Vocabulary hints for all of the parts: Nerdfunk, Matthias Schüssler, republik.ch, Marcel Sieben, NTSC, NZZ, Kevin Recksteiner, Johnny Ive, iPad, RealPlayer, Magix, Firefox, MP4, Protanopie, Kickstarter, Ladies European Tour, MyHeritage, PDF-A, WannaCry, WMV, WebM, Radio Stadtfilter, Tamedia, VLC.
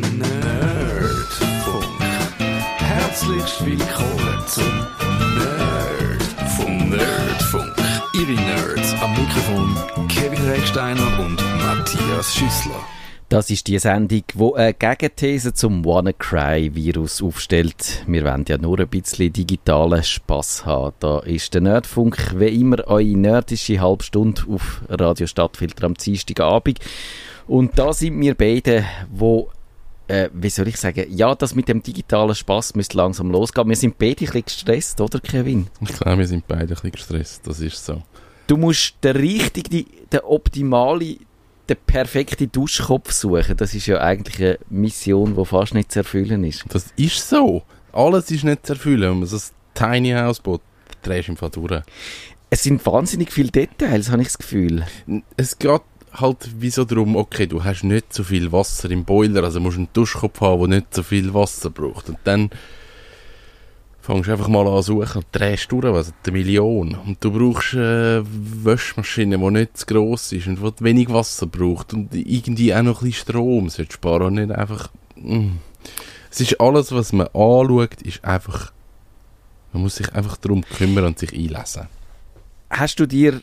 Nerdfunk. Herzlich willkommen zum Nerdfunk. Ihre Nerds am Mikrofon Kevin Recksteiner und Matthias Schüssler. Das ist die Sendung, die eine Gegenthese zum WannaCry-Virus aufstellt. Wir wollen ja nur ein bisschen digitalen Spass haben. Da ist der Nerdfunk, wie immer, eure nerdische Halbstunde auf Radio Stadtfilter am Dienstagabend. Und da sind wir beide, die, wie soll ich sagen, ja, das mit dem digitalen Spass müsste langsam losgehen. Wir sind beide ein bisschen gestresst, oder Kevin? Ich glaube, wir sind beide ein bisschen gestresst, das ist so. Du musst den richtigen, den optimalen, den perfekten Duschkopf suchen, das ist ja eigentlich eine Mission, die fast nicht zu erfüllen ist. Das ist so. Alles ist nicht zu erfüllen. Und das Tiny House Boot drehst du im Fall durch. Es sind wahnsinnig viele Details, habe ich das Gefühl. Es geht halt wie so darum, okay, du hast nicht so viel Wasser im Boiler, also musst du einen Duschkopf haben, der nicht so viel Wasser braucht. Und dann fängst du einfach mal an zu suchen und drehst durch, also eine Million. Und du brauchst eine Waschmaschine, die nicht zu gross ist und die wenig Wasser braucht und irgendwie auch noch ein bisschen Strom. Es wird sparen und nicht einfach... Es ist alles, was man anschaut, ist einfach... Man muss sich einfach darum kümmern und sich einlesen. Hast du dir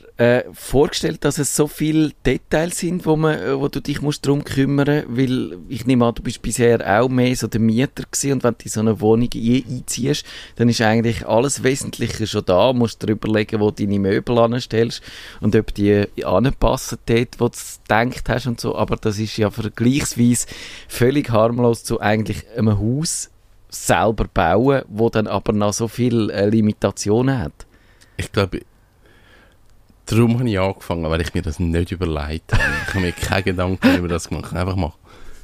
vorgestellt, dass es so viele Details sind, wo du dich musst darum kümmern musst? Weil ich nehme an, du bist bisher auch mehr so der Mieter gewesen, und wenn du in so eine Wohnung einziehst, dann ist eigentlich alles Wesentliche schon da. Du musst dir überlegen, wo du deine Möbel anstellst und ob die anpassen dort, wo du gedacht hast und so. Aber das ist ja vergleichsweise völlig harmlos zu eigentlich einem Haus selber bauen, wo dann aber noch so viele Limitationen hat. Ich glaube... Darum habe ich angefangen, weil ich mir das nicht überlegt habe. Ich habe mir keine Gedanken über das gemacht. Ich habe einfach mal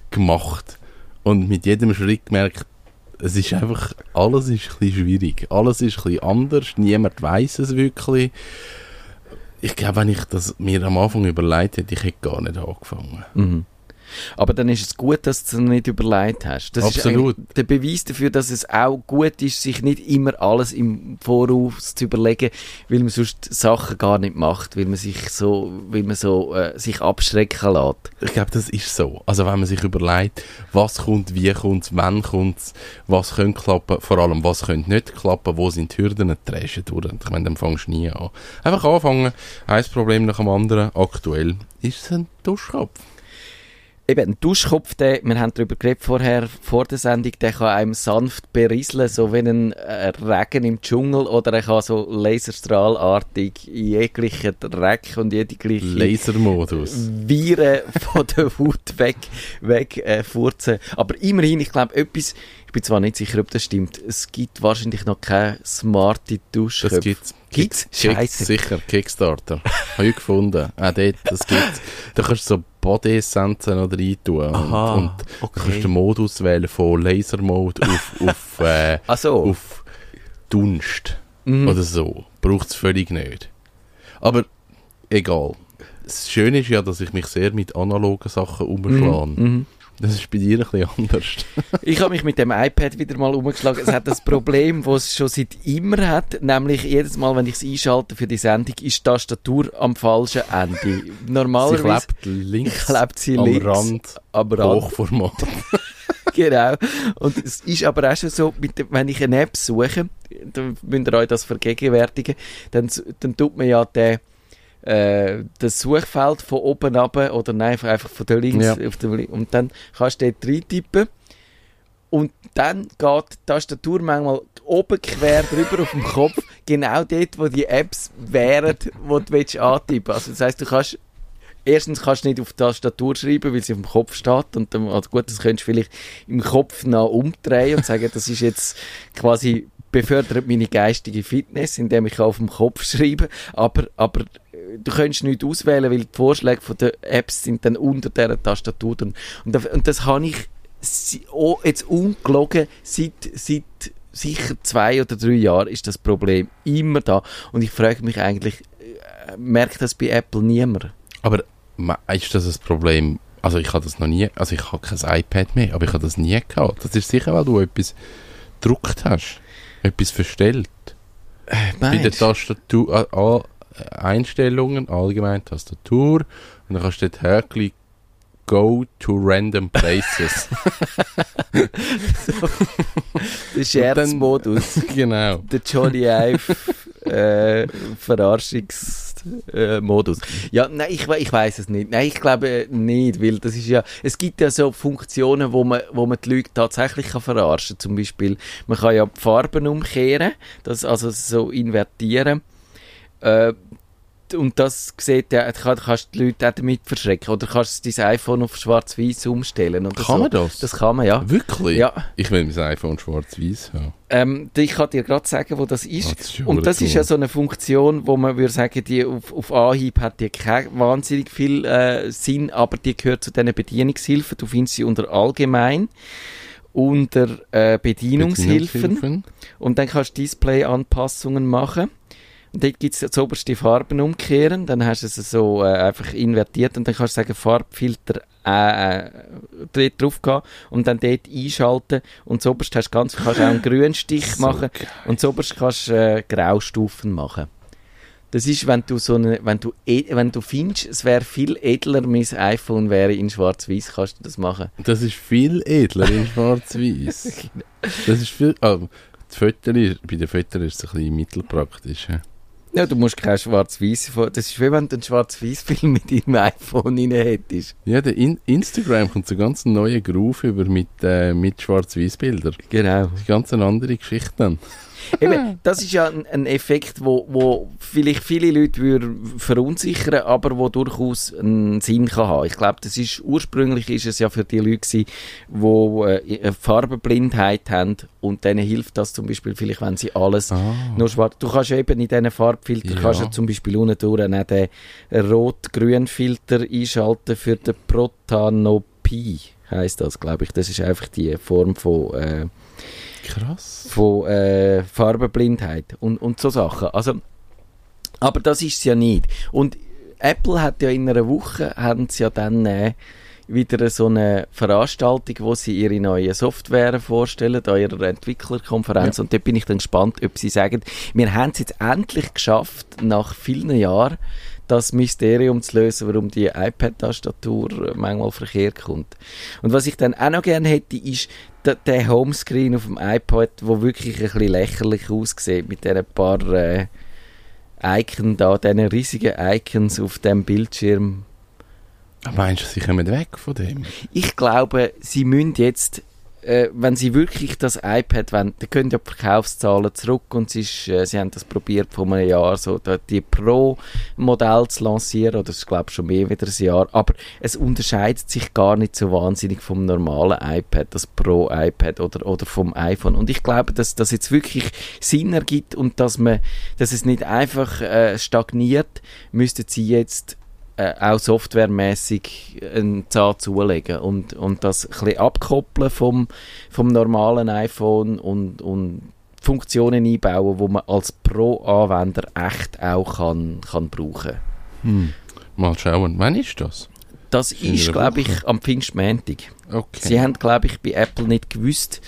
gemacht. Und mit jedem Schritt gemerkt, es ist einfach, alles ist ein bisschen schwierig. Alles ist ein bisschen anders. Niemand weiss es wirklich. Ich glaube, wenn ich das mir am Anfang überlegt hätte, ich hätte gar nicht angefangen. Mhm. Aber dann ist es gut, dass du es nicht überlegt hast. Das Absolut. Ist der Beweis dafür, dass es auch gut ist, sich nicht immer alles im Voraus zu überlegen, weil man sonst Sachen gar nicht macht, weil man sich abschrecken lässt. Ich glaube, das ist so. Also wenn man sich überlegt, was kommt, wie kommt es, wann kommt es, was könnte klappen, vor allem was könnte nicht klappen, wo sind die Hürden, drehst du durch. Ich meine, dann fängst du nie an. Einfach anfangen, ein Problem nach dem anderen. Aktuell ist es ein Duschkopf. Eben, ein Duschkopf, wir haben darüber geredet vorher, vor der Sendung, der kann einem sanft berieseln, so wie ein Regen im Dschungel, oder er kann so laserstrahlartig jeglichen Dreck und jegliche Lasermodus Viren von der Haut wegfurzen. Aber immerhin, ich glaube, etwas, ich bin zwar nicht sicher, ob das stimmt, es gibt wahrscheinlich noch keine smarte Duschköpfe. Das gibt's. Scheisse. Sicher, Kickstarter. Habe ich gefunden. Auch dort, das gibt's. Da kannst du so Bodyessenzen noch rein tun. Und okay. Du kannst den Modus wählen von Lasermode auf Dunst. Mm. Oder so. Braucht es völlig nicht. Aber egal. Das Schöne ist ja, dass ich mich sehr mit analogen Sachen umschlage. Mm. Das ist bei dir ein bisschen anders. Ich habe mich mit dem iPad wieder mal umgeschlagen. Es hat das Problem, das es schon seit immer hat, nämlich jedes Mal, wenn ich es einschalte für die Sendung, ist die Tastatur am falschen Ende. Normalerweise klebt sie links am Rand. Hochformat. Genau. Und es ist aber auch schon so, wenn ich eine App suche, dann müsst ihr euch das vergegenwärtigen, dann tut man ja das Suchfeld von oben runter, oder nein, einfach von der links auf der links. Und dann kannst du dort reintippen. Und dann geht die Tastatur manchmal oben quer drüber auf dem Kopf, genau dort, wo die Apps wären, die du antippen willst. Also das heisst, du kannst... Erstens kannst du nicht auf die Tastatur schreiben, weil sie auf dem Kopf steht. Und dann, also gut, das könntest du vielleicht im Kopf noch umdrehen und sagen, das ist jetzt quasi... befördert meine geistige Fitness, indem ich auf dem Kopf schreibe, aber du kannst nichts auswählen, weil die Vorschläge von den Apps sind dann unter dieser Tastatur. Und das habe ich jetzt ungelogen seit sicher 2 oder 3 Jahren ist das Problem immer da. Und ich frage mich eigentlich, merkt das bei Apple niemand? Aber ist das ein Problem? Also ich habe das noch nie, also ich habe kein iPad mehr, aber ich habe das nie gehabt. Das ist sicher, weil du etwas gedruckt hast. Etwas verstellt. Bei der Tastatur, Einstellungen, allgemein Tastatur. Und dann kannst du dort Häkchen go to random places. So, der Scherzmodus. Genau. Der Johnny Ive Verarschungsmodus. Ja, nein, ich weiss es nicht. Nein, ich glaube nicht, weil das ist ja, es gibt ja so Funktionen, wo man die Leute tatsächlich kann verarschen kann. Zum Beispiel, man kann ja die Farben umkehren, das, also so invertieren. Und das sieht ja, kannst die Leute auch damit verschrecken. Oder kannst du dein iPhone auf schwarz-weiß umstellen. Oder kann so. Man das? Das kann man, ja. Wirklich? Ja. Ich will mein iPhone schwarz-weiß haben. Ich kann dir gerade sagen, wo das ist. Das ist und das cool. Ist ja so eine Funktion, wo man würde sagen, die auf Anhieb hat die keinen wahnsinnig viel Sinn, aber die gehört zu diesen Bedienungshilfen. Du findest sie unter Allgemein, unter Bedienungshilfen. Und dann kannst du Display-Anpassungen machen. Dort gibt es ja zuoberst die Farben umkehren, dann hast du es so einfach invertiert und dann kannst du sagen, Farbfilter drauf gehen und dann dort einschalten und zuoberst kannst du auch einen Grünstich machen und zuoberst kannst du Graustufen machen. Das ist, wenn du findest, es wäre viel edler, mein iPhone wäre in schwarz-weiß, kannst du das machen. Das ist viel edler in schwarz-weiß. Das ist viel... Oh, bei den Fotos ist es ein bisschen mittelpraktisch. Ja? Ja, du musst kein schwarz-weiß. Das ist wie wenn du einen Schwarz-Weiß-Film mit deinem iPhone rein hättest. Ja, der Instagram kommt so ganz neue Groove über mit Schwarz-Weiß-Bildern. Genau. Das ist ganz eine andere Geschichte dann. Eben, das ist ja ein Effekt, wo vielleicht viele Leute verunsichern, aber wo durchaus einen Sinn kann haben. Ich glaube, ursprünglich ist es ja für die Leute gewesen, die Farbenblindheit haben und denen hilft das zum Beispiel vielleicht, wenn sie alles nur schwarz... Du kannst ja eben in diesen Farbfilter kannst ja zum Beispiel unten durch den Rot-Grün-Filter einschalten für den Protanopie, heisst das, glaube ich. Das ist einfach die Form von... Krass. Von Farbenblindheit und so Sachen. Also, aber das ist es ja nicht. Und Apple hat ja in einer Woche wieder so eine Veranstaltung, wo sie ihre neue Software vorstellen, an ihrer Entwicklerkonferenz. Ja. Und da bin ich dann gespannt, ob sie sagen, wir haben es jetzt endlich geschafft, nach vielen Jahren das Mysterium zu lösen, warum die iPad-Tastatur manchmal verkehrt kommt. Und was ich dann auch noch gerne hätte, ist der Homescreen auf dem iPad, der wirklich ein bisschen lächerlich aussieht, mit diesen paar Icons da, diesen riesigen Icons auf dem Bildschirm. Meinst du, sie kommen weg von dem? Ich glaube, sie müssen jetzt, wenn sie wirklich das iPad wollen, dann können ja die Verkaufszahlen zurück und sie haben das probiert vor einem Jahr, so die Pro-Modell zu lancieren, oder ich glaube schon mehr wieder ein Jahr, aber es unterscheidet sich gar nicht so wahnsinnig vom normalen iPad, das Pro-iPad oder vom iPhone. Und ich glaube, dass das jetzt wirklich Sinn ergibt und dass es nicht einfach stagniert, müssten sie jetzt auch softwaremässig einen Zahn zulegen und das ein bisschen abkoppeln vom normalen iPhone und Funktionen einbauen, die man als Pro-Anwender echt auch kann brauchen. Mal schauen, wann ist das? Das ist, glaube ich, am Pfingstmontag. Okay. Sie haben, glaube ich, bei Apple nicht gewusst,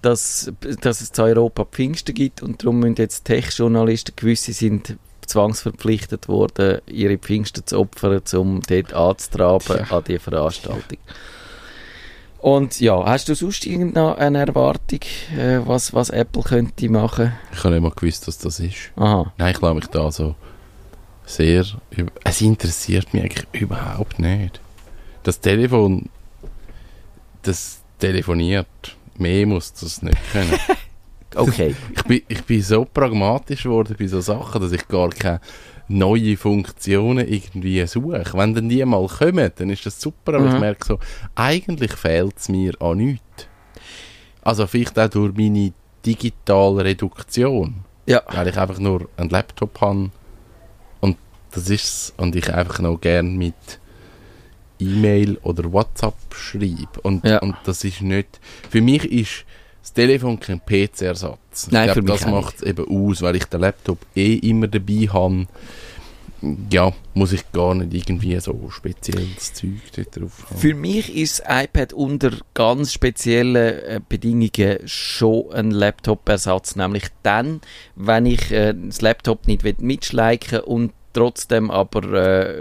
dass es zu Europa Pfingsten gibt und darum müssen jetzt Tech-Journalisten gewisse sind, zwangsverpflichtet worden, ihre Pfingsten zu opfern, um dort anzutraben an die Veranstaltung. Und ja, hast du sonst irgendeine Erwartung, was Apple könnte machen? Ich habe nicht mal gewusst, was das ist. Aha. Nein, ich glaube mich da so sehr... Es interessiert mich eigentlich überhaupt nicht. Das telefoniert. Mehr muss das nicht können. Okay. Ich bin so pragmatisch geworden bei so Sachen, dass ich gar keine neuen Funktionen irgendwie suche. Wenn dann die mal kommen, dann ist das super, aber ich merke so, eigentlich fehlt es mir an nichts. Also vielleicht auch durch meine digitale Reduktion. Ja. Weil ich einfach nur einen Laptop habe und das ist es. Und ich einfach noch gern mit E-Mail oder WhatsApp schreibe. Und das ist nicht... Für mich ist... Das Telefon kein PC-Ersatz. Nein, ich glaube, das macht es eben aus, weil ich den Laptop immer dabei habe. Ja, muss ich gar nicht irgendwie so spezielles Zeug dort drauf haben. Für mich ist das iPad unter ganz speziellen Bedingungen schon ein Laptop-Ersatz. Nämlich dann, wenn ich das Laptop nicht mitschleichen will und trotzdem aber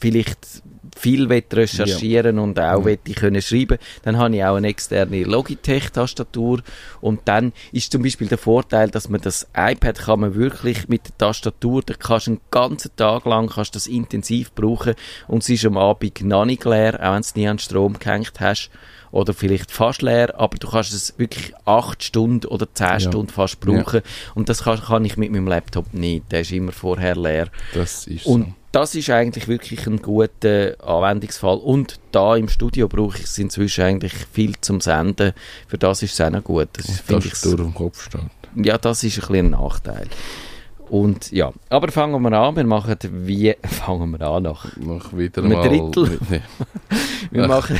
vielleicht viel recherchieren und auch ich können schreiben, dann habe ich auch eine externe Logitech-Tastatur und dann ist zum Beispiel der Vorteil, dass man das iPad kann man wirklich mit der Tastatur, da kannst du einen ganzen Tag lang kannst das intensiv brauchen und es ist am Abend noch nicht leer, auch wenn du nie an Strom gehängt hast oder vielleicht fast leer, aber du kannst es wirklich 8 Stunden oder 10 Stunden fast brauchen und das kann ich mit meinem Laptop nicht, der ist immer vorher leer. Das ist und so. Das ist eigentlich wirklich ein guter Anwendungsfall. Und da im Studio brauche ich es inzwischen eigentlich viel zum Senden. Für das ist es auch noch gut. Das finde ich durch den Kopf steht. Ja, das ist ein bisschen ein Nachteil. Und ja, aber fangen wir an. Wir machen wie... Fangen wir an nach wieder mit mal... Drittel. Wir machen...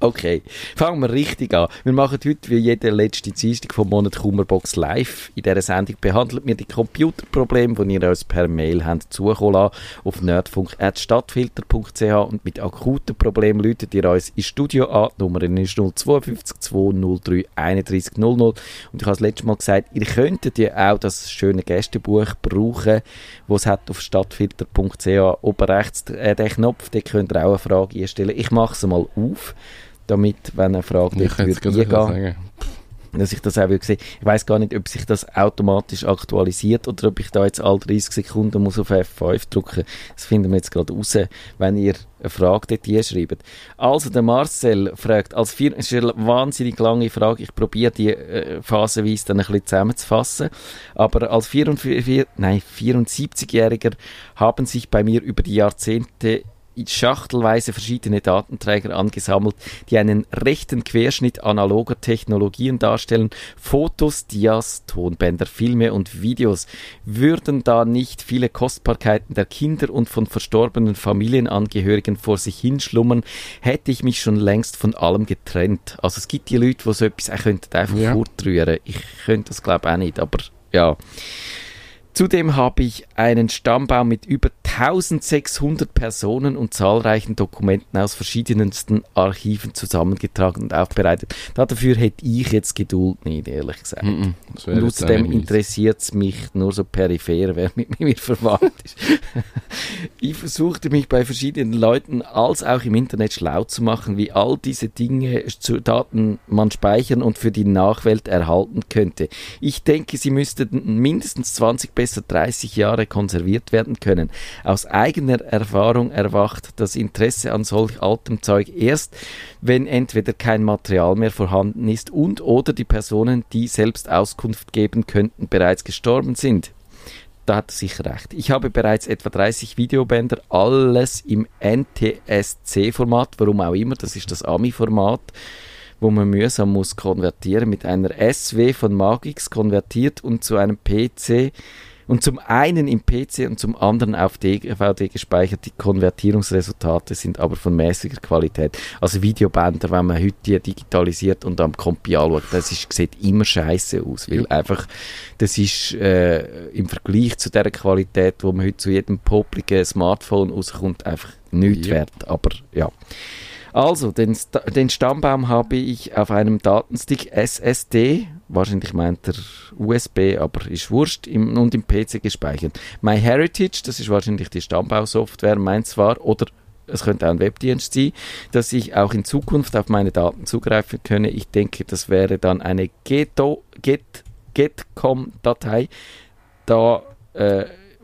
Okay, fangen wir richtig an. Wir machen heute wie jede letzte Dienstag vom Monat Kummerbox live. In dieser Sendung behandelt wir die Computerprobleme, die ihr uns per Mail habt zukommen lassen auf nerdfunk@stadtfilter.ch und mit akuten Problemen läutet ihr uns ins Studio an. Die Nummer ist 052 203 31 00. Und ich habe das letzte Mal gesagt, ihr könntet ja auch das schöne Gästebuch brauchen, das es hat auf stadtfilter.ch. Oben rechts der Knopf, da könnt ihr auch eine Frage einstellen. Ich mache es mal auf. Damit, wenn eine Frage nicht eingehen, dass ich das auch sehe. Ich weiss gar nicht, ob sich das automatisch aktualisiert oder ob ich da jetzt alle 30 Sekunden muss auf F5 drücken. Das finden wir jetzt gerade raus, wenn ihr eine Frage dort hinschreibt. Also der Marcel fragt, als Firma, das ist eine wahnsinnig lange Frage, ich probiere die phasenweise dann ein bisschen zusammenzufassen, aber als 74-Jähriger haben sich bei mir über die Jahrzehnte schachtelweise verschiedene Datenträger angesammelt, die einen rechten Querschnitt analoger Technologien darstellen. Fotos, Dias, Tonbänder, Filme und Videos. Würden da nicht viele Kostbarkeiten der Kinder und von verstorbenen Familienangehörigen vor sich hinschlummern, hätte ich mich schon längst von allem getrennt. Also es gibt die Leute, die so etwas auch einfach fortrühren. Ich könnte das glaube ich auch nicht, aber ja... Zudem habe ich einen Stammbaum mit über 1600 Personen und zahlreichen Dokumenten aus verschiedensten Archiven zusammengetragen und aufbereitet. Dafür hätte ich jetzt Geduld nicht, ehrlich gesagt. Und außerdem interessiert es mich nur so peripher, wer mit mir verwandt ist. Ich versuchte mich bei verschiedenen Leuten als auch im Internet schlau zu machen, wie all diese Dinge zu Daten man speichern und für die Nachwelt erhalten könnte. Ich denke, sie müssten mindestens 20 besser 30 Jahre konserviert werden können. Aus eigener Erfahrung erwacht das Interesse an solch altem Zeug erst, wenn entweder kein Material mehr vorhanden ist und oder die Personen, die selbst Auskunft geben könnten, bereits gestorben sind. Da hat er sicher recht. Ich habe bereits etwa 30 Videobänder, alles im NTSC-Format, warum auch immer, das ist das AMI-Format, wo man mühsam muss konvertieren, mit einer SW von Magix konvertiert und zu einem PC und zum einen im PC und zum anderen auf DVD gespeichert. Die Konvertierungsresultate sind aber von mäßiger Qualität. Also Videobänder, wenn man heute die digitalisiert und am Kompi anschaut, das ist, sieht immer scheiße aus, weil einfach, das ist im Vergleich zu der Qualität, wo man heute zu jedem popligen Smartphone rauskommt, einfach nichts wert, aber ja. Also, den Stammbaum habe ich auf einem Datenstick SSD, wahrscheinlich meint er USB, aber ist wurscht, und im PC gespeichert. MyHeritage, das ist wahrscheinlich die Stammbausoftware, meint zwar, oder es könnte auch ein Webdienst sein, dass ich auch in Zukunft auf meine Daten zugreifen könne. Ich denke, das wäre dann eine Getcom-Datei. Da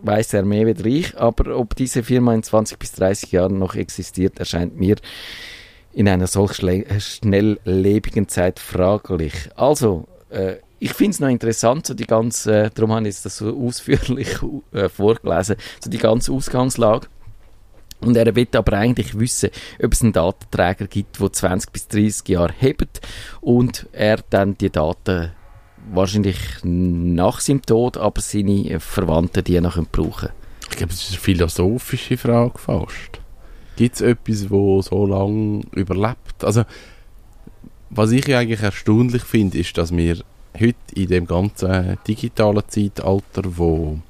weiss er mehr wie ich, aber ob diese Firma in 20 bis 30 Jahren noch existiert, erscheint mir in einer solch schnelllebigen Zeit fraglich. Also, ich finde es noch interessant, so die ganze, darum habe ich jetzt das so ausführlich vorgelesen, so die ganze Ausgangslage. Und er will aber eigentlich wissen, ob es einen Datenträger gibt, der 20 bis 30 Jahre hebt und er dann die Daten wahrscheinlich nach seinem Tod, aber seine Verwandten, die er noch brauchen. Ich glaube, das ist eine philosophische Frage fast. Gibt es etwas, das so lange überlebt? Also, was ich eigentlich erstaunlich finde, ist, dass wir heute in dem ganzen digitalen Zeitalter, wo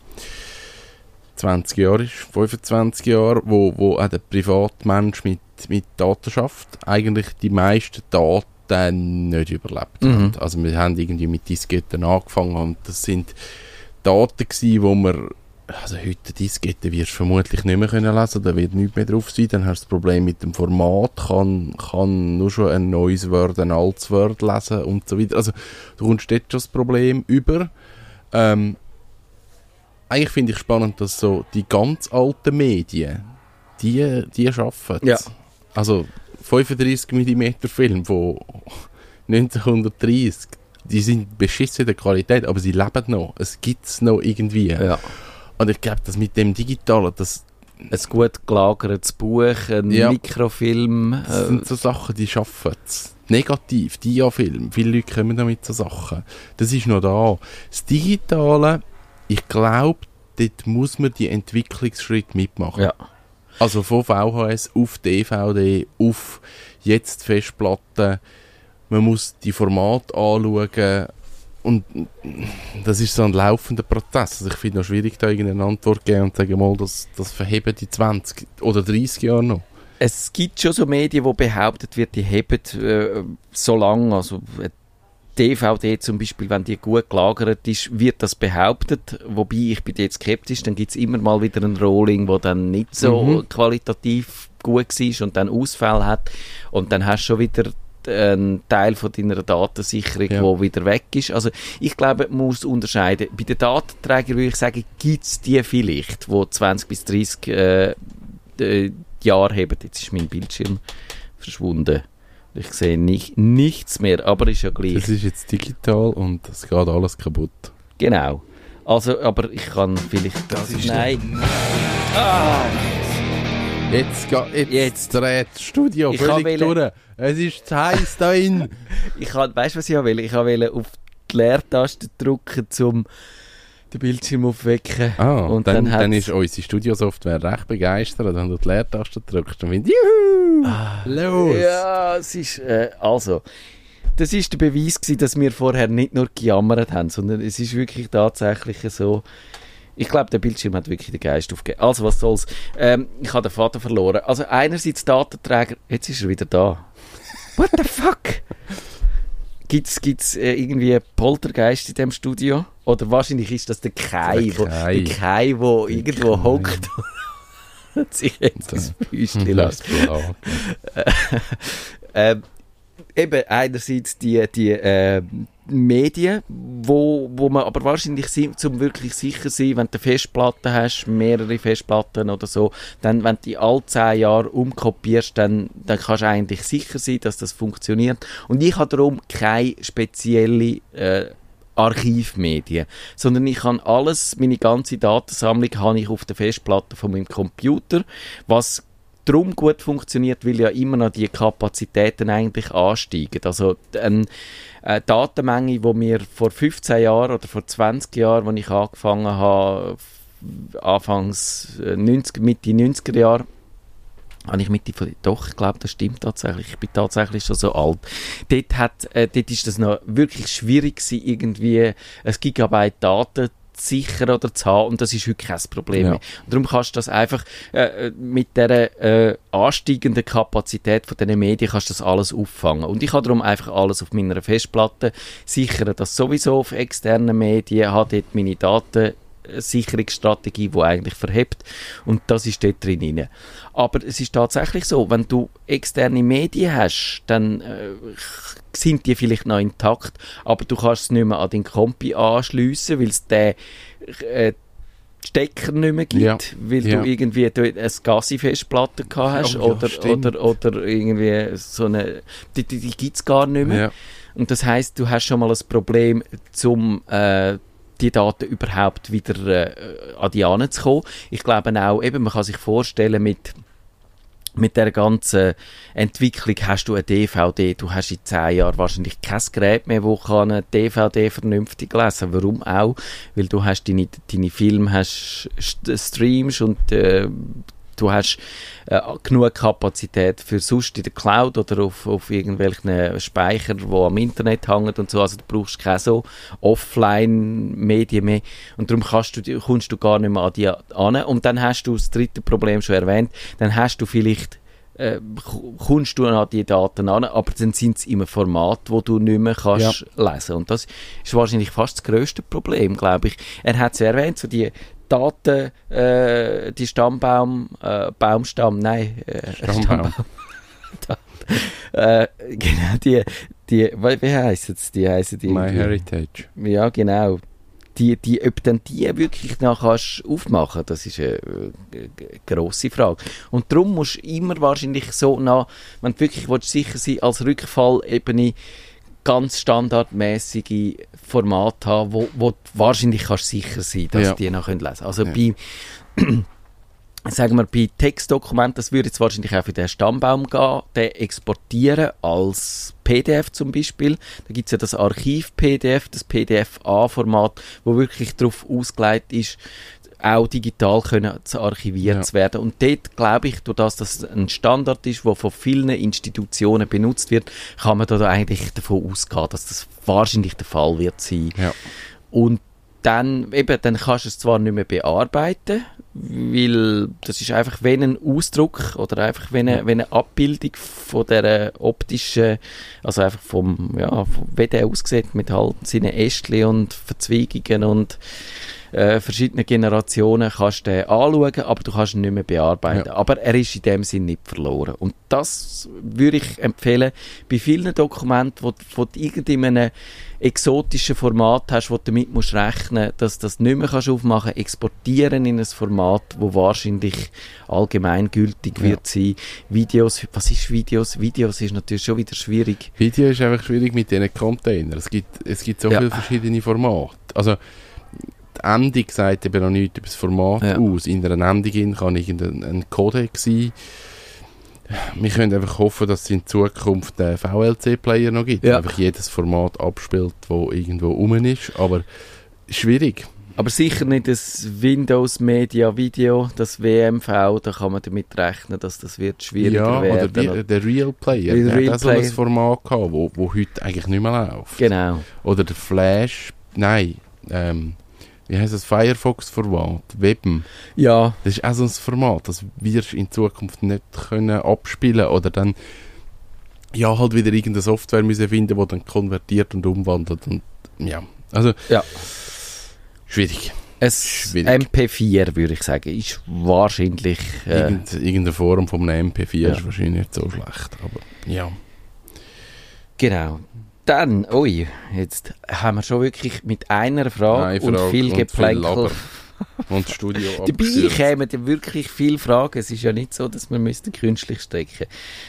20 Jahre ist, 25 Jahre, wo auch der Privatmensch mit Daten schafft, eigentlich die meisten Daten nicht überlebt haben. Also wir haben irgendwie mit Disketten angefangen und das sind Daten gewesen, wo man also heute Diskette wirst du vermutlich nicht mehr können lesen, da wird nichts mehr drauf sein, dann hast du das Problem mit dem Format, kann nur schon ein neues Word, ein altes Word lesen und so weiter. Also du kommst dort schon das Problem über. Eigentlich finde ich spannend, dass so die ganz alten Medien, die schaffen es. Ja. Also 35mm Film von 1930, die sind beschissen in der Qualität, aber sie leben noch, es gibt es noch irgendwie. Ja. Und ich glaube, dass mit dem Digitalen, das ein gut gelagertes Buch, ein Mikrofilm... Das sind so Sachen, die schaffen es. Negativ, Diafilm, viele Leute kommen damit so Sachen. Das ist noch da. Das Digitale, ich glaube, dort muss man die Entwicklungsschritte mitmachen. Ja. Also von VHS auf DVD, auf jetzt Festplatten. Man muss die Formate anschauen. Und das ist so ein laufender Prozess. Also ich finde es schwierig, da irgendeine Antwort zu geben und zu sagen, mal, das verheben die 20 oder 30 Jahre noch. Es gibt schon so Medien, wo behauptet wird, die heben so lange. Also DVD zum Beispiel, wenn die gut gelagert ist, wird das behauptet. Wobei, ich bin jetzt skeptisch, dann gibt es immer mal wieder einen Rolling, der dann nicht so qualitativ gut war und dann Ausfälle hat. Und dann hast du schon wieder ein Teil von deiner Datensicherung, der wieder weg ist. Also ich glaube, man muss unterscheiden. Bei den Datenträgern würde ich sagen, gibt es die vielleicht, die 20 bis 30 Jahre haben. Jetzt ist mein Bildschirm verschwunden. Ich sehe nichts mehr, aber ist ja gleich. Das ist jetzt digital und es geht alles kaputt. Genau. Also, aber ich kann vielleicht... Nein. Ah. Jetzt dreht das Studio völlig durch. Es ist heiß da drin. Weißt du, was ich will? Ich wollte auf die Leertaste drücken, um den Bildschirm aufzuwecken. Ah, und dann ist unsere Studiosoftware recht begeistert, wenn du die Leertaste drückst und findest, juhu, los. Ja, es ist, also, das war der Beweis, dass wir vorher nicht nur gejammert haben, sondern es ist wirklich tatsächlich so... Ich glaube, der Bildschirm hat wirklich den Geist aufgegeben. Also, was soll's? Ich habe den Vater verloren. Also, einerseits Datenträger... Jetzt ist er wieder da. What the fuck? Gibt's irgendwie Poltergeist in diesem Studio? Oder wahrscheinlich ist das der Kai, der irgendwo hockt und sich jetzt das Büschchen lässt. Eben, einerseits die Medien, wo man aber wahrscheinlich, um wirklich sicher sein, wenn du Festplatten hast, mehrere Festplatten oder so, dann, wenn du die alle 10 Jahre umkopierst, dann kannst du eigentlich sicher sein, dass das funktioniert. Und ich habe darum keine spezielle Archivmedien, sondern ich habe alles, meine ganze Datensammlung habe ich auf der Festplatte von meinem Computer, was darum gut funktioniert, weil ja immer noch die Kapazitäten eigentlich ansteigen. Also eine Datenmenge, die wir vor 15 Jahren oder vor 20 Jahren, als ich angefangen habe, Mitte 90er Jahre, ich glaube, das stimmt tatsächlich. Ich bin tatsächlich schon so alt. Dort ist das noch wirklich schwierig gewesen, irgendwie ein Gigabyte Daten sicher oder zu haben, und das ist heute kein Problem mehr. Und darum kannst du das einfach mit dieser ansteigenden Kapazität von diesen Medien kannst du das alles auffangen. Und ich habe darum einfach alles auf meiner Festplatte, sichere das sowieso auf externen Medien, habe dort meine Datensicherungsstrategie, die eigentlich verhebt, und das ist dort drin. Aber es ist tatsächlich so, wenn du externe Medien hast, dann sind die vielleicht noch intakt, aber du kannst es nicht mehr an deinen Kompi anschliessen, weil es den Stecker nicht mehr gibt, weil du irgendwie eine Gassi-Festplatte gehabt hast oder irgendwie so eine... Die gibt es gar nicht mehr. Ja. Und das heisst, du hast schon mal ein Problem, zum die Daten überhaupt wieder an die heranzukommen. Ich glaube auch, eben, man kann sich vorstellen, mit der ganzen Entwicklung hast du eine DVD, du hast in 10 Jahren wahrscheinlich kein Gerät mehr, das eine DVD vernünftig lesen kann. Warum auch? Weil du hast deine Filme, hast Streams und du hast genug Kapazität für sonst in der Cloud oder auf irgendwelchen Speichern, die am Internet hängen und so. Also du brauchst keine so Offline-Medien mehr. Und darum kommst du gar nicht mehr an die an. Und dann hast du das dritte Problem schon erwähnt. Dann hast du vielleicht kommst du an die Daten an, aber dann sind es immer Formate, wo du nicht mehr kannst lesen. Und das ist wahrscheinlich fast das grösste Problem, glaube ich. Er hat es erwähnt, so die Daten, die genau, wie heisst es? Die heissen die MyHeritage. Ja, genau. Die, ob dann die wirklich noch kannst aufmachen, das ist eine grosse Frage. Und darum musst du immer wahrscheinlich so nach, wenn du wirklich sicher sein willst, als Rückfallebene ganz standardmäßige Formate haben, wo du wahrscheinlich kannst sicher sein, dass die noch lesen können. Also bei Textdokumenten, das würde jetzt wahrscheinlich auch für den Stammbaum gehen, den exportieren als PDF zum Beispiel. Da gibt es ja das Archiv-PDF, das PDF-A-Format, wo wirklich darauf ausgelegt ist, auch digital können zu archiviert zu werden. Und dort glaube ich, durch dass ein Standard ist, der von vielen Institutionen benutzt wird, kann man da eigentlich davon ausgehen, dass das wahrscheinlich der Fall wird sein. Ja. Und dann kannst du es zwar nicht mehr bearbeiten, weil das ist einfach wie ein Ausdruck oder einfach wie eine Abbildung von dieser optischen, also einfach wie der aussieht mit halt seinen Ästchen und Verzweigungen und verschiedenen Generationen, kannst du den anschauen, aber du kannst ihn nicht mehr bearbeiten. Ja. Aber er ist in dem Sinn nicht verloren. Und das würde ich empfehlen, bei vielen Dokumenten, wo du irgendeinem exotischen Format hast, wo du damit musst rechnen, dass du das nicht mehr kannst aufmachen, exportieren in ein Format, wo wahrscheinlich allgemeingültig wird sein. Videos, was ist Videos? Videos ist natürlich schon wieder schwierig. Video ist einfach schwierig mit diesen Containern. Es gibt so viele verschiedene Formate. Also die Endung sagt eben noch nichts über das Format aus. In einer Endung kann irgendein Codec sein. Wir können einfach hoffen, dass es in Zukunft den VLC-Player noch gibt. Ja. Einfach jedes Format abspielt, das irgendwo rum ist. Aber schwierig. Aber sicher nicht das Windows Media Video, das WMV, da kann man damit rechnen, dass das wird schwieriger werden. Ja, oder der RealPlayer, der hat so ein Format gehabt, wo heute eigentlich nicht mehr läuft. Genau. Oder der Flash, wie heisst das Firefox-Format? WebM. Ja. Das ist auch so ein Format, das wirst du in Zukunft nicht können abspielen oder dann halt wieder irgendeine Software müssen finden, die dann konvertiert und umwandelt und schwierig. MP4 würde ich sagen, ist wahrscheinlich irgendeine Form von einem MP4 ist wahrscheinlich nicht so schlecht, aber genau. Dann, jetzt haben wir schon wirklich mit einer Frage und viel Geplänkel und Studio abgesucht. Dabei kämen ja wirklich viele Fragen. Es ist ja nicht so, dass wir künstlich strecken müssen.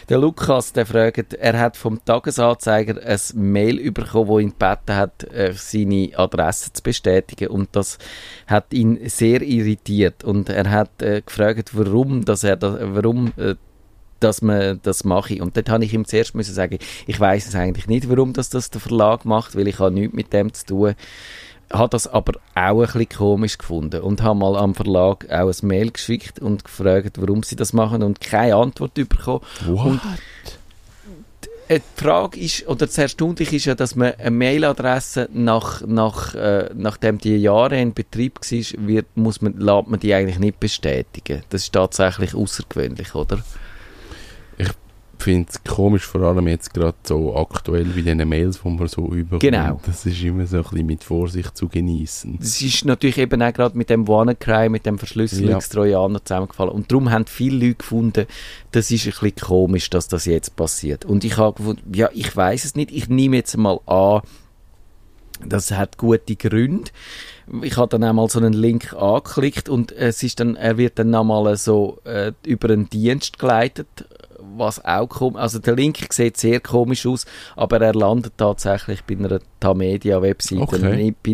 Der Lukas, der fragt, er hat vom Tagesanzeiger ein Mail bekommen, wo ihn gebeten hat, seine Adresse zu bestätigen. Und das hat ihn sehr irritiert. Und er hat gefragt, warum dass man das mache. Und dort habe ich ihm zuerst müssen sagen, ich weiss es eigentlich nicht, warum das der Verlag macht, weil ich habe nichts mit dem zu tun. Habe das aber auch ein bisschen komisch gefunden und habe mal am Verlag auch ein Mail geschickt und gefragt, warum sie das machen und keine Antwort bekommen. What? Die Frage ist, oder das Erstaunliche ist ja, dass man eine Mailadresse nachdem die Jahre in Betrieb war, lässt man die eigentlich nicht bestätigen. Das ist tatsächlich außergewöhnlich, oder? Ich finde es komisch, vor allem jetzt gerade so aktuell wie diesen Mails, die man so überkommt. Genau. Das ist immer so ein bisschen mit Vorsicht zu genießen. Das ist natürlich eben auch gerade mit dem WannaCry, mit dem Verschlüsselungstrojaner zusammengefallen. Und darum haben viele Leute gefunden, das ist ein bisschen komisch, dass das jetzt passiert. Und ich habe gefunden, ich weiss es nicht, ich nehme jetzt mal an, das hat gute Gründe. Ich habe dann einmal so einen Link angeklickt und er wird dann nochmal so über einen Dienst geleitet, was auch also der Link sieht sehr komisch aus, aber er landet tatsächlich bei einer Tamedia-Webseite, nicht bei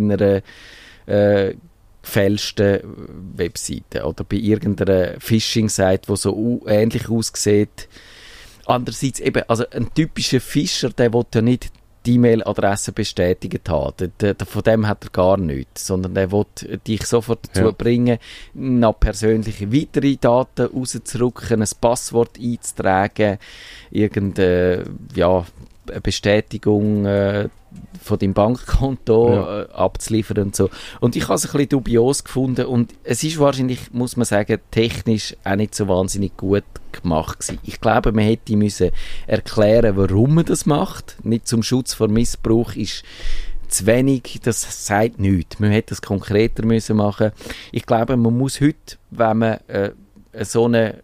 einer gefälschten Webseite oder bei irgendeiner Phishing-Seite, die so ähnlich aussieht. Andererseits eben, also ein typischer Fischer, der will ja nicht die E-Mail-Adresse bestätigt haben. Von dem hat er gar nichts, sondern er will dich sofort dazu bringen, noch persönliche weitere Daten rauszurücken, ein Passwort einzutragen, irgendeine Bestätigung von deinem Bankkonto abzuliefern und so. Und ich habe es ein bisschen dubios gefunden und es ist wahrscheinlich, muss man sagen, technisch auch nicht so wahnsinnig gut gemacht gewesen. Ich glaube, man hätte müssen erklären, warum man das macht. Nicht zum Schutz vor Missbrauch ist zu wenig, das sagt nichts. Man hätte es konkreter müssen machen. Ich glaube, man muss heute, wenn man so eine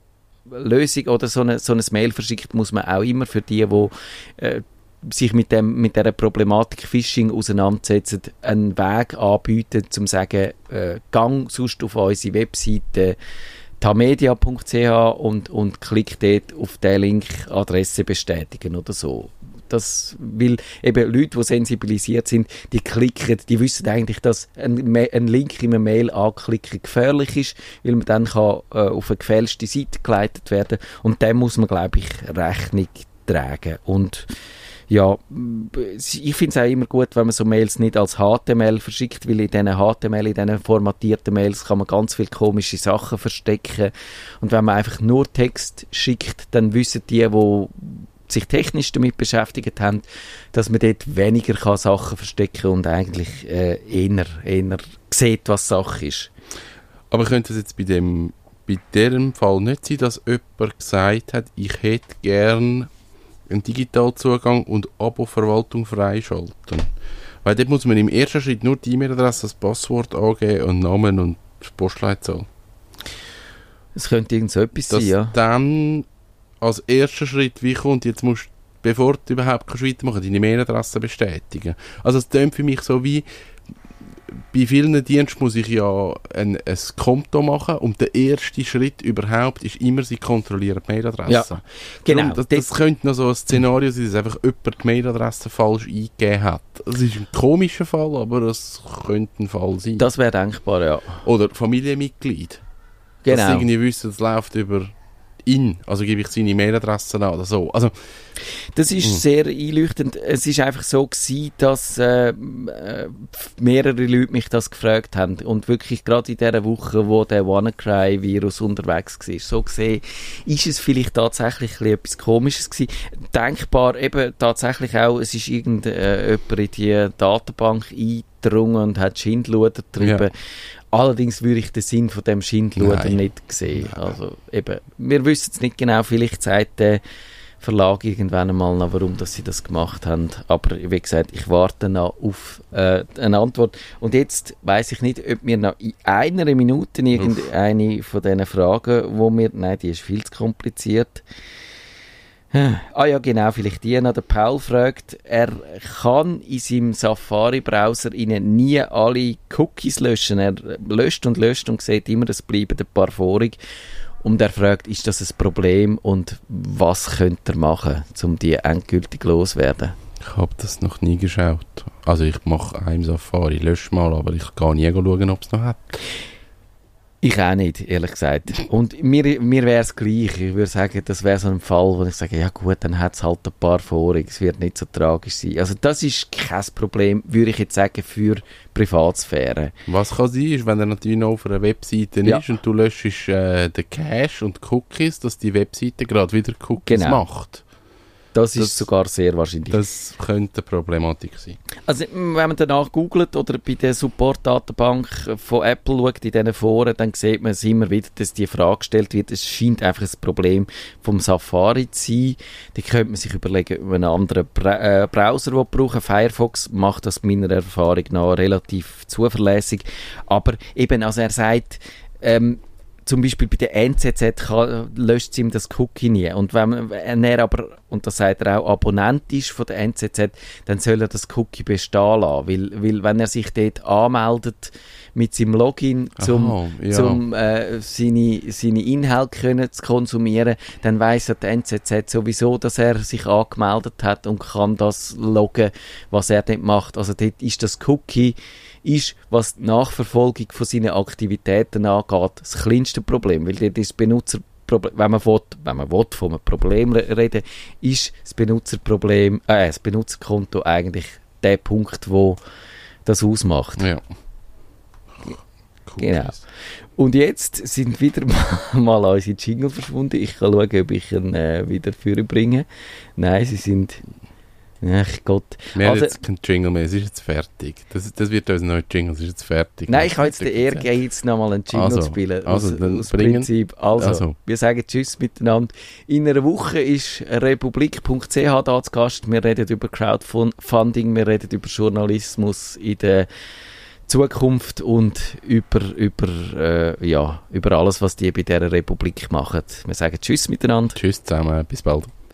Lösung oder so ein Mail verschickt, muss man auch immer für die, die sich mit dieser Problematik Phishing auseinandersetzen, einen Weg anbieten, um zu sagen, gang sonst auf unsere Webseite tamedia.ch und klick dort auf den Link Adresse bestätigen oder so. Das, weil eben Leute, die sensibilisiert sind, die klicken, die wissen eigentlich, dass ein Link in einem Mail anklicken gefährlich ist, weil man dann kann, auf eine gefälschte Seite geleitet werden und dem muss man, glaube ich, Rechnung tragen. Und ja, ich finde es auch immer gut, wenn man so Mails nicht als HTML verschickt, weil in diesen HTML, in diesen formatierten Mails kann man ganz viele komische Sachen verstecken. Und wenn man einfach nur Text schickt, dann wissen die sich technisch damit beschäftigt haben, dass man dort weniger kann Sachen verstecken und eigentlich eher sieht, was Sache ist. Aber könnte es jetzt bei diesem Fall nicht sein, dass jemand gesagt hat, ich hätte gern einen Digitalzugang und Abo-Verwaltung freischalten? Weil dort muss man im ersten Schritt nur die E-Mail-Adresse, das Passwort angeben und Namen und Postleitzahl. Es könnte irgend so etwas sein, ja. Dann als erster Schritt, wie kommt, jetzt musst du, bevor du überhaupt kannst weitermachen, deine Mailadresse bestätigen. Also es klingt für mich so wie, bei vielen Diensten muss ich ja ein Konto machen und der erste Schritt überhaupt ist immer, sie kontrollieren die Mailadresse. Ja, genau. Darum, das könnte noch so ein Szenario sein, dass einfach jemand die Mailadresse falsch eingegeben hat. Das ist ein komischer Fall, aber das könnte ein Fall sein. Das wäre denkbar, ja. Oder Familienmitglied. Genau. Dass sie irgendwie wissen, es läuft über ihn, also gebe ich seine Mailadresse an oder so. Also, das ist sehr einleuchtend. Es ist einfach so gewesen, dass mehrere Leute mich das gefragt haben und wirklich gerade in dieser Woche, wo der WannaCry-Virus unterwegs war, so gesehen, ist es vielleicht tatsächlich etwas Komisches gewesen. Denkbar eben tatsächlich auch, es ist irgendjemand in die Datenbank eingedrungen und hat Schindluder getrieben. Ja. Allerdings würde ich den Sinn von dem Schindluder nicht sehen. Nein. Also eben, wir wissen es nicht genau. Vielleicht sagt der Verlag irgendwann einmal noch, warum dass sie das gemacht haben. Aber wie gesagt, ich warte noch auf eine Antwort. Und jetzt weiss ich nicht, ob wir noch in einer Minute irgendeine von diesen Fragen, wo wir... Nein, die ist viel zu kompliziert. Ah ja, genau, vielleicht die noch. Der Paul fragt, er kann in seinem Safari-Browser ihnen nie alle Cookies löschen. Er löscht und sieht immer, es bleiben ein paar vorig. Und er fragt, ist das ein Problem und was könnte er machen, um die endgültig loszuwerden? Ich habe das noch nie geschaut. Also ich mache einen Safari, lösche mal, aber ich kann nie schauen, ob es noch hat. Ich auch nicht, ehrlich gesagt. Und mir wäre es gleich. Ich würde sagen, das wäre so ein Fall, wo ich sage, ja gut, dann hat es halt ein paar Vorig. Es wird nicht so tragisch sein. Also das ist kein Problem, würde ich jetzt sagen, für Privatsphäre. Was kann sein, ist, wenn er natürlich noch auf einer Webseite ist und du löschst den Cache und Cookies, dass die Webseite gerade wieder Cookies macht. Das ist sogar sehr wahrscheinlich. Das könnte eine Problematik sein. Also wenn man danach googelt oder bei der Support-Datenbank von Apple schaut, in diesen Foren, dann sieht man es immer wieder, dass die Frage gestellt wird. Es scheint einfach ein Problem vom Safari zu sein. Da könnte man sich überlegen, ob man einen anderen Browser brauchen. Firefox macht das meiner Erfahrung nach relativ zuverlässig. Aber eben, also er sagt... zum Beispiel bei der NZZ löscht sie ihm das Cookie nie. Und wenn er aber, und das sagt er auch, Abonnent ist von der NZZ, dann soll er das Cookie bestehen lassen. Weil wenn er sich dort anmeldet mit seinem Login, um seine Inhalte können zu konsumieren, dann weiss er die NZZ sowieso, dass er sich angemeldet hat und kann das loggen, was er dort macht. Also dort ist das Cookie... ist, was die Nachverfolgung von seinen Aktivitäten angeht, das kleinste Problem, weil das Benutzerproblem, wenn man von einem Problem reden, ist das das Benutzerkonto eigentlich der Punkt, wo das ausmacht. Ja. Genau. Und jetzt sind wieder mal unsere Jingle verschwunden. Ich kann schauen, ob ich ihn wieder vorbringe. Nein, sie sind... Ach Gott. Wir haben jetzt keinen Jingle mehr, es ist jetzt fertig. Das wird unser neuer Jingle, es ist jetzt fertig. Nein, ich habe jetzt den Ehrgeiz, nochmal einen Jingle zu spielen. Also, wir sagen tschüss miteinander. In einer Woche ist republik.ch da zu Gast. Wir reden über Crowdfunding, wir reden über Journalismus in der Zukunft und über alles, was die bei dieser Republik machen. Wir sagen tschüss miteinander. Tschüss zusammen, bis bald.